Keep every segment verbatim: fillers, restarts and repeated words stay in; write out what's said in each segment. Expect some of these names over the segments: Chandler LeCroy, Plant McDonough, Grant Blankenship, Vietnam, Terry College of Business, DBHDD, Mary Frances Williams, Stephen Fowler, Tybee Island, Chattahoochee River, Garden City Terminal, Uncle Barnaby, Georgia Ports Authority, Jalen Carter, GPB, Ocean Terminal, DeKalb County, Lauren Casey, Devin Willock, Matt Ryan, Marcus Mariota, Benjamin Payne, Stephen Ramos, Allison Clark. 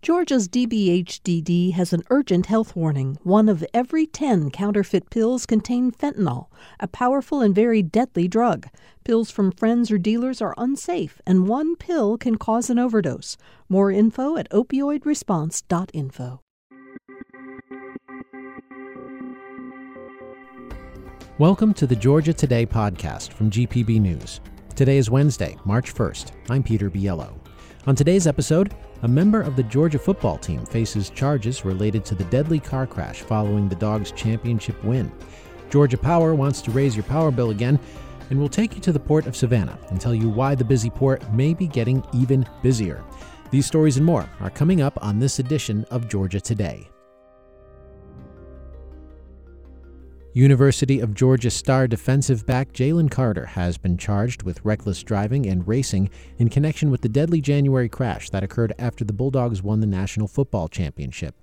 Georgia's D B H D D has an urgent health warning. One of every ten counterfeit pills contain fentanyl, a powerful and very deadly drug. Pills from friends or dealers are unsafe, and one pill can cause an overdose. More info at opioid response dot info. Welcome to the Georgia Today podcast from G P B News. Today is Wednesday, March first. I'm Peter Biello. On today's episode, a member of the Georgia football team faces charges related to the deadly car crash following the Dogs' championship win. Georgia Power wants to raise your power bill again, and we'll take you to the port of Savannah and tell you why the busy port may be getting even busier. These stories and more are coming up on this edition of Georgia Today. University of Georgia star defensive back Jalen Carter has been charged with reckless driving and racing in connection with the deadly January crash that occurred after the Bulldogs won the National Football Championship.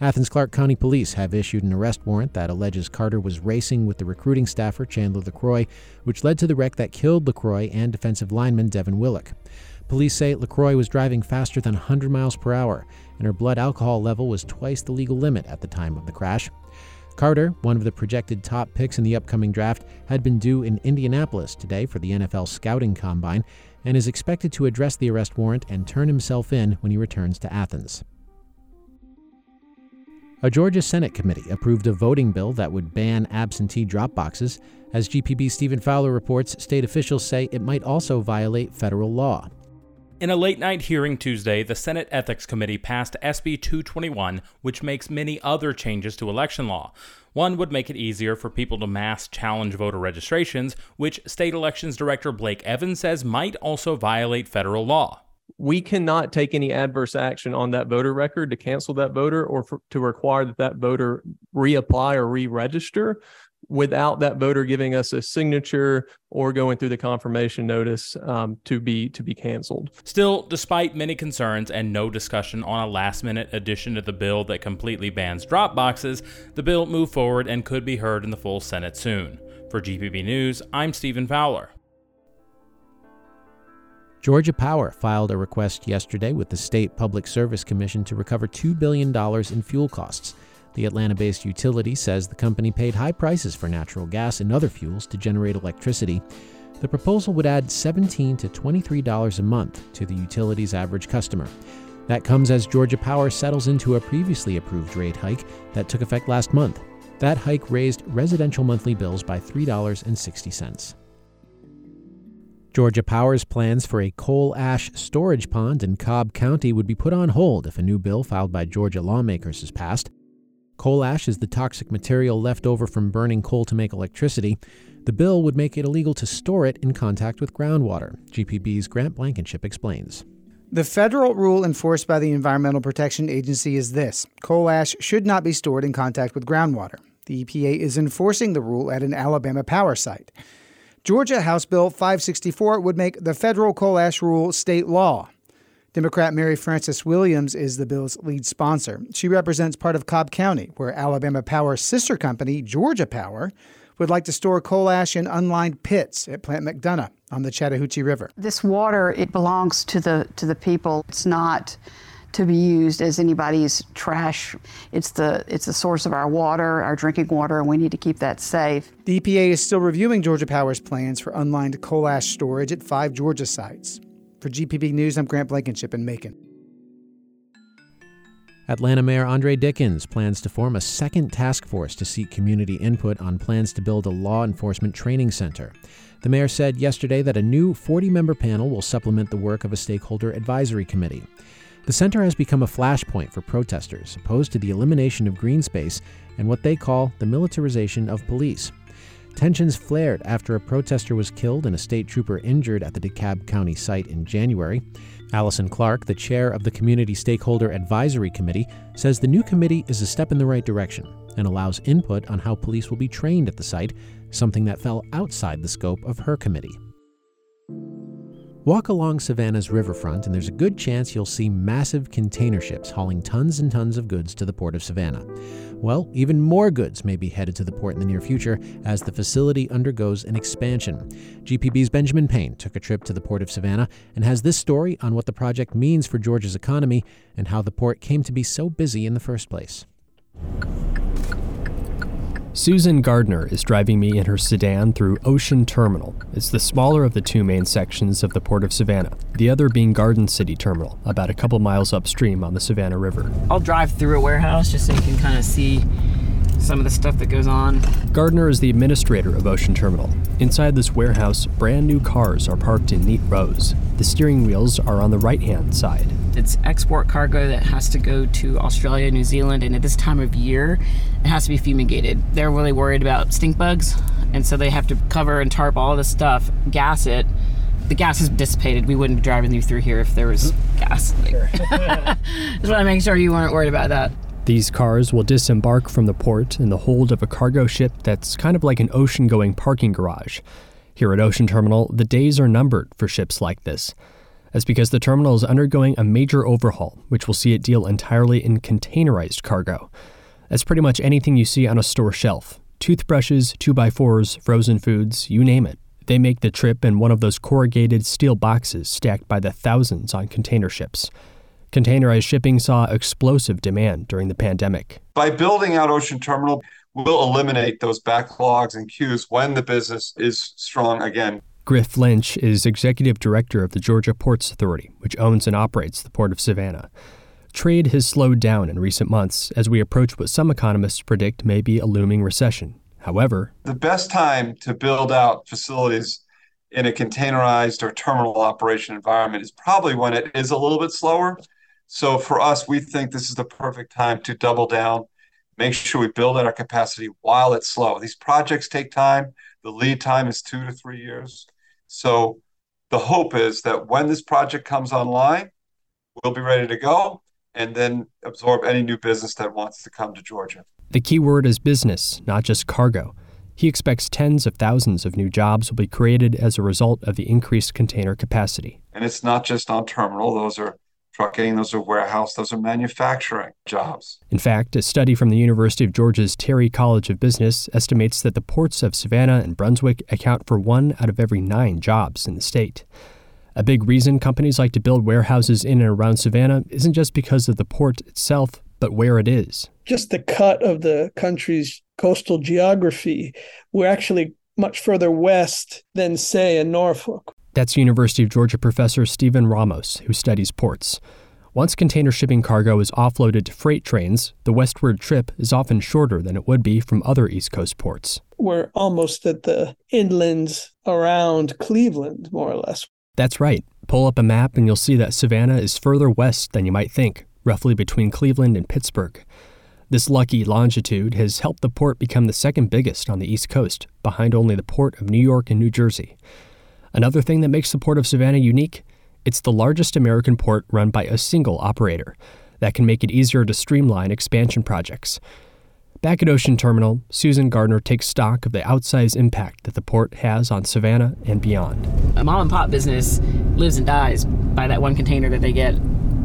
Athens Clark County Police have issued an arrest warrant that alleges Carter was racing with the recruiting staffer Chandler LeCroy, which led to the wreck that killed LeCroy and defensive lineman Devin Willock. Police say LeCroy was driving faster than one hundred miles per hour, and her blood alcohol level was twice the legal limit at the time of the crash. Carter, one of the projected top picks in the upcoming draft, had been due in Indianapolis today for the N F L scouting combine and is expected to address the arrest warrant and turn himself in when he returns to Athens. A Georgia Senate committee approved a voting bill that would ban absentee drop boxes. As G P B Stephen Fowler reports, state officials say it might also violate federal law. In a late-night hearing Tuesday, the Senate Ethics Committee passed S B two twenty-one, which makes many other changes to election law. One would make it easier for people to mass challenge voter registrations, which State Elections Director Blake Evans says might also violate federal law. We cannot take any adverse action on that voter record to cancel that voter or for, to require that that voter reapply or re-register without that voter giving us a signature or going through the confirmation notice um, to be to be canceled. Still, despite many concerns and no discussion on a last-minute addition to the bill that completely bans drop boxes, the bill moved forward and could be heard in the full Senate soon. For G P B News, I'm Stephen Fowler. Georgia Power filed a request yesterday with the State Public Service Commission to recover two billion dollars in fuel costs. The Atlanta-based utility says the company paid high prices for natural gas and other fuels to generate electricity. The proposal would add seventeen to twenty-three dollars a month to the utility's average customer. That comes as Georgia Power settles into a previously approved rate hike that took effect last month. That hike raised residential monthly bills by three dollars and sixty cents. Georgia Power's plans for a coal ash storage pond in Cobb County would be put on hold if a new bill filed by Georgia lawmakers is passed. Coal ash is the toxic material left over from burning coal to make electricity. The bill would make it illegal to store it in contact with groundwater. G P B's Grant Blankenship explains. The federal rule enforced by the Environmental Protection Agency is this: coal ash should not be stored in contact with groundwater. The E P A is enforcing the rule at an Alabama power site. Georgia House Bill five sixty-four would make the federal coal ash rule state law. Democrat Mary Frances Williams is the bill's lead sponsor. She represents part of Cobb County, where Alabama Power's sister company, Georgia Power, would like to store coal ash in unlined pits at Plant McDonough on the Chattahoochee River. This water, it belongs to the to the people. It's not to be used as anybody's trash. It's the it's the source of our water, our drinking water, and we need to keep that safe. The E P A is still reviewing Georgia Power's plans for unlined coal ash storage at five Georgia sites. For G P B News, I'm Grant Blankenship in Macon. Atlanta Mayor Andre Dickens plans to form a second task force to seek community input on plans to build a law enforcement training center. The mayor said yesterday that a new forty-member panel will supplement the work of a stakeholder advisory committee. The center has become a flashpoint for protesters opposed to the elimination of green space and what they call the militarization of police. Tensions flared after a protester was killed and a state trooper injured at the DeKalb County site in January. Allison Clark, the chair of the Community Stakeholder Advisory Committee, says the new committee is a step in the right direction and allows input on how police will be trained at the site, something that fell outside the scope of her committee. Walk along Savannah's riverfront and there's a good chance you'll see massive container ships hauling tons and tons of goods to the port of Savannah. Well, even more goods may be headed to the port in the near future as the facility undergoes an expansion. G P B's Benjamin Payne took a trip to the port of Savannah and has this story on what the project means for Georgia's economy and how the port came to be so busy in the first place. Susan Gardner is driving me in her sedan through Ocean Terminal. It's the smaller of the two main sections of the Port of Savannah, the other being Garden City Terminal, about a couple miles upstream on the Savannah River. I'll drive through a warehouse just so you can kind of see some of the stuff that goes on. Gardner is the administrator of Ocean Terminal. Inside this warehouse, brand new cars are parked in neat rows. The steering wheels are on the right-hand side. It's export cargo that has to go to Australia, New Zealand, and at this time of year, it has to be fumigated. They're really worried about stink bugs, and so they have to cover and tarp all this stuff, gas it. The gas is dissipated. We wouldn't be driving you through here if there was gas. Like, just want to make sure you weren't worried about that. These cars will disembark from the port in the hold of a cargo ship that's kind of like an ocean-going parking garage. Here at Ocean Terminal, the days are numbered for ships like this. That's because the terminal is undergoing a major overhaul, which will see it deal entirely in containerized cargo. That's pretty much anything you see on a store shelf. Toothbrushes, two by fours, frozen foods, you name it. They make the trip in one of those corrugated steel boxes stacked by the thousands on container ships. Containerized shipping saw explosive demand during the pandemic. By building out Ocean Terminal, we'll eliminate those backlogs and queues when the business is strong again. Griff Lynch is executive director of the Georgia Ports Authority, which owns and operates the Port of Savannah. Trade has slowed down in recent months as we approach what some economists predict may be a looming recession. However, the best time to build out facilities in a containerized or terminal operation environment is probably when it is a little bit slower. So for us, we think this is the perfect time to double down, make sure we build out our capacity while it's slow. These projects take time. The lead time is two to three years. So the hope is that when this project comes online, we'll be ready to go and then absorb any new business that wants to come to Georgia. The key word is business, not just cargo. He expects tens of thousands of new jobs will be created as a result of the increased container capacity. And it's not just on terminal. Those are trucking, those are warehouse, those are manufacturing jobs. In fact, a study from the University of Georgia's Terry College of Business estimates that the ports of Savannah and Brunswick account for one out of every nine jobs in the state. A big reason companies like to build warehouses in and around Savannah isn't just because of the port itself, but where it is. Just the cut of the country's coastal geography, we're actually much further west than, say, in Norfolk. That's University of Georgia professor Stephen Ramos, who studies ports. Once container shipping cargo is offloaded to freight trains, the westward trip is often shorter than it would be from other East Coast ports. We're almost at the inlands around Cleveland, more or less. That's right. Pull up a map and you'll see that Savannah is further west than you might think, roughly between Cleveland and Pittsburgh. This lucky longitude has helped the port become the second biggest on the East Coast, behind only the port of New York and New Jersey. Another thing that makes the Port of Savannah unique, it's the largest American port run by a single operator. That can make it easier to streamline expansion projects. Back at Ocean Terminal, Susan Gardner takes stock of the outsized impact that the port has on Savannah and beyond. A mom and pop business lives and dies by that one container that they get,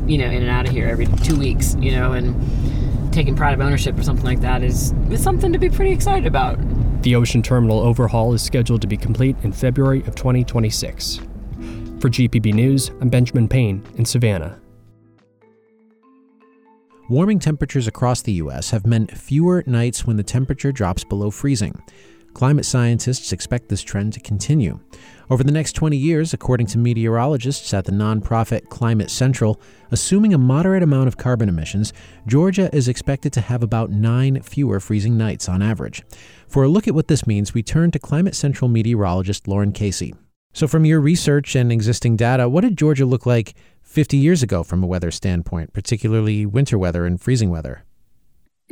you know, in and out of here every two weeks, you know, and taking pride of ownership or something like that is, is something to be pretty excited about. The Ocean Terminal overhaul is scheduled to be complete in February of twenty twenty-six. For G P B News, I'm Benjamin Payne in Savannah. Warming temperatures across the U S have meant fewer nights when the temperature drops below freezing. Climate scientists expect this trend to continue. Over the next twenty years, according to meteorologists at the nonprofit Climate Central, assuming a moderate amount of carbon emissions, Georgia is expected to have about nine fewer freezing nights on average. For a look at what this means, we turn to Climate Central meteorologist Lauren Casey. So from your research and existing data, what did Georgia look like fifty years ago from a weather standpoint, particularly winter weather and freezing weather?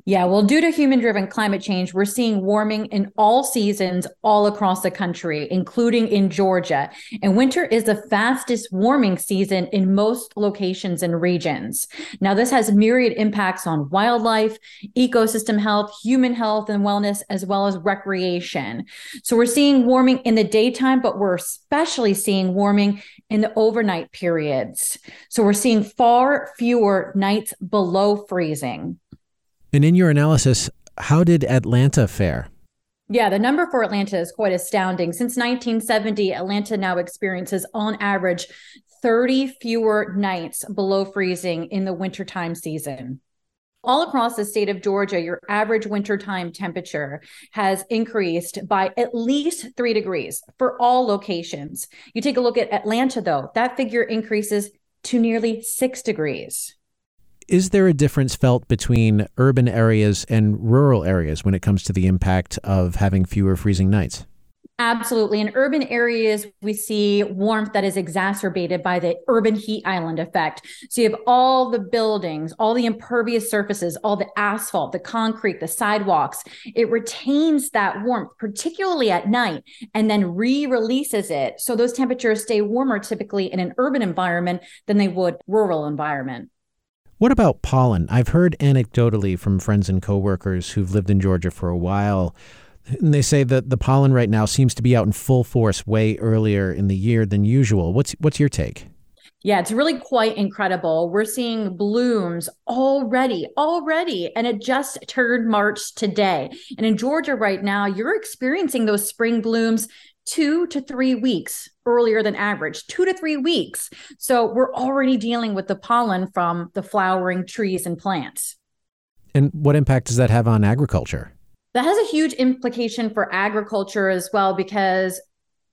Yeah, well, due to human-driven climate change, we're seeing warming in all seasons all across the country, including in Georgia. And winter is the fastest warming season in most locations and regions. Now, this has myriad impacts on wildlife, ecosystem health, human health and wellness, as well as recreation. So we're seeing warming in the daytime, but we're especially seeing warming in the overnight periods. So we're seeing far fewer nights below freezing. And in your analysis, how did Atlanta fare? Yeah, the number for Atlanta is quite astounding. Since nineteen seventy, Atlanta now experiences, on average, thirty fewer nights below freezing in the wintertime season. All across the state of Georgia, your average wintertime temperature has increased by at least three degrees for all locations. You take a look at Atlanta, though, that figure increases to nearly six degrees. Is there a difference felt between urban areas and rural areas when it comes to the impact of having fewer freezing nights? Absolutely. In urban areas, we see warmth that is exacerbated by the urban heat island effect. So you have all the buildings, all the impervious surfaces, all the asphalt, the concrete, the sidewalks. It retains that warmth, particularly at night, and then re-releases it. So those temperatures stay warmer typically in an urban environment than they would rural environment. What about pollen? I've heard anecdotally from friends and coworkers who've lived in Georgia for a while, and they say that the pollen right now seems to be out in full force way earlier in the year than usual. What's what's your take? Yeah, it's really quite incredible. We're seeing blooms already, already, and it just turned March today. And in Georgia right now, you're experiencing those spring blooms two to three weeks earlier than average, two to three weeks. So we're already dealing with the pollen from the flowering trees and plants. And what impact does that have on agriculture? That has a huge implication for agriculture as well, because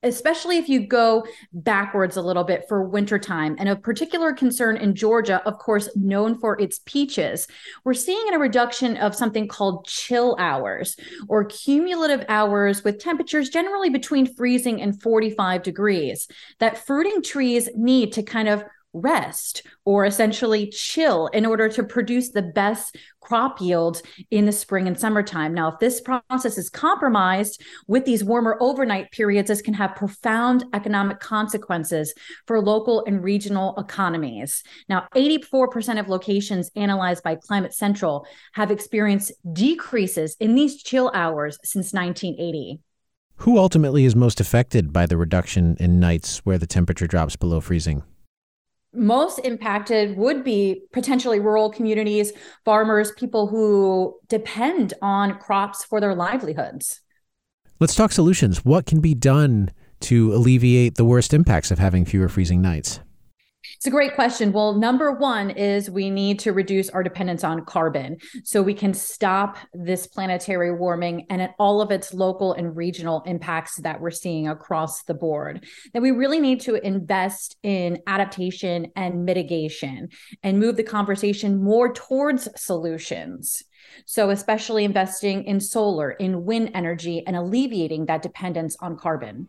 especially if you go backwards a little bit for wintertime, and of particular concern in Georgia, of course, known for its peaches, we're seeing a reduction of something called chill hours or cumulative hours with temperatures generally between freezing and forty-five degrees that fruiting trees need to kind of rest or essentially chill in order to produce the best crop yields in the spring and summertime. Now, if this process is compromised with these warmer overnight periods, this can have profound economic consequences for local and regional economies. Now, eighty-four percent of locations analyzed by Climate Central have experienced decreases in these chill hours since nineteen eighty. Who ultimately is most affected by the reduction in nights where the temperature drops below freezing? Most impacted would be potentially rural communities, farmers, people who depend on crops for their livelihoods. Let's talk solutions. What can be done to alleviate the worst impacts of having fewer freezing nights? It's a great question. Well, number one is we need to reduce our dependence on carbon so we can stop this planetary warming and all of its local and regional impacts that we're seeing across the board. Then we really need to invest in adaptation and mitigation and move the conversation more towards solutions. So especially investing in solar, in wind energy, and alleviating that dependence on carbon.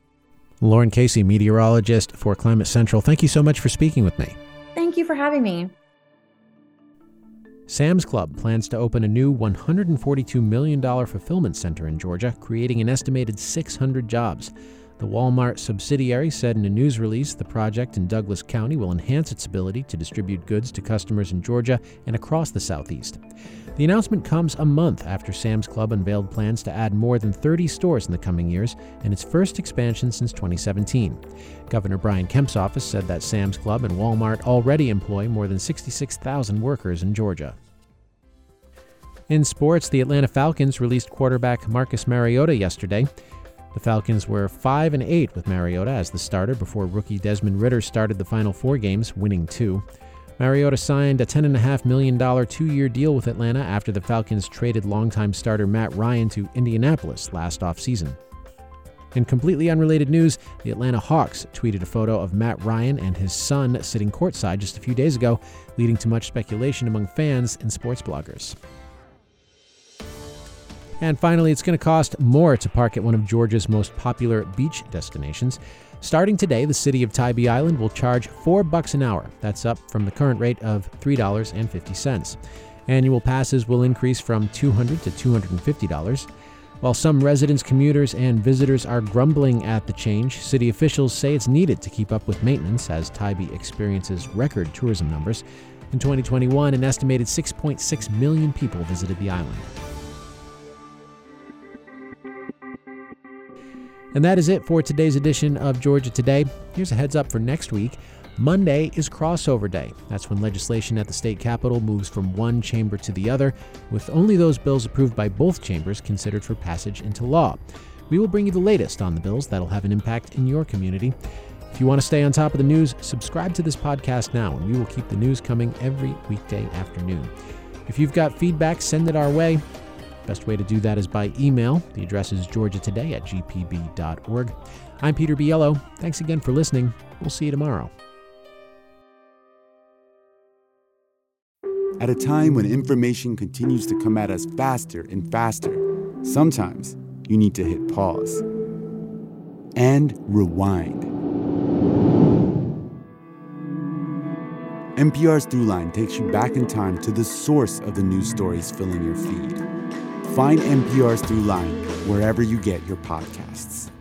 Lauren Casey, meteorologist for Climate Central, thank you so much for speaking with me. Thank you for having me. Sam's Club plans to open a new one hundred forty-two million dollars fulfillment center in Georgia, creating an estimated six hundred jobs. The Walmart subsidiary said in a news release the project in Douglas County will enhance its ability to distribute goods to customers in Georgia and across the Southeast. The announcement comes a month after Sam's Club unveiled plans to add more than thirty stores in the coming years and its first expansion since twenty seventeen. Governor Brian Kemp's office said that Sam's Club and Walmart already employ more than sixty-six thousand workers in Georgia. In sports, the Atlanta Falcons released quarterback Marcus Mariota yesterday. The Falcons were five and eight with Mariota as the starter before rookie Desmond Ritter started the final four games, winning two. Mariota signed a ten point five million dollars two-year deal with Atlanta after the Falcons traded longtime starter Matt Ryan to Indianapolis last offseason. In completely unrelated news, the Atlanta Hawks tweeted a photo of Matt Ryan and his son sitting courtside just a few days ago, leading to much speculation among fans and sports bloggers. And finally, it's going to cost more to park at one of Georgia's most popular beach destinations. Starting today, the city of Tybee Island will charge four bucks an hour. That's up from the current rate of three dollars and fifty cents. Annual passes will increase from two hundred dollars to two hundred fifty dollars. While some residents, commuters, and visitors are grumbling at the change, city officials say it's needed to keep up with maintenance as Tybee experiences record tourism numbers. In twenty twenty-one, an estimated six point six million people visited the island. And that is it for today's edition of Georgia Today. Here's a heads up for next week. Monday is crossover day. That's when legislation at the state capitol moves from one chamber to the other, with only those bills approved by both chambers considered for passage into law. We will bring you the latest on the bills that'll have an impact in your community. If you want to stay on top of the news, subscribe to this podcast now, and we will keep the news coming every weekday afternoon. If you've got feedback, send it our way. Best way to do that is by email. The address is georgiatoday at g p b dot org. I'm Peter Biello. Thanks again for listening. We'll see you tomorrow. At a time when information continues to come at us faster and faster, sometimes you need to hit pause and rewind. N P R's Throughline takes you back in time to the source of the news stories filling your feed. Find N P R's Throughline wherever you get your podcasts.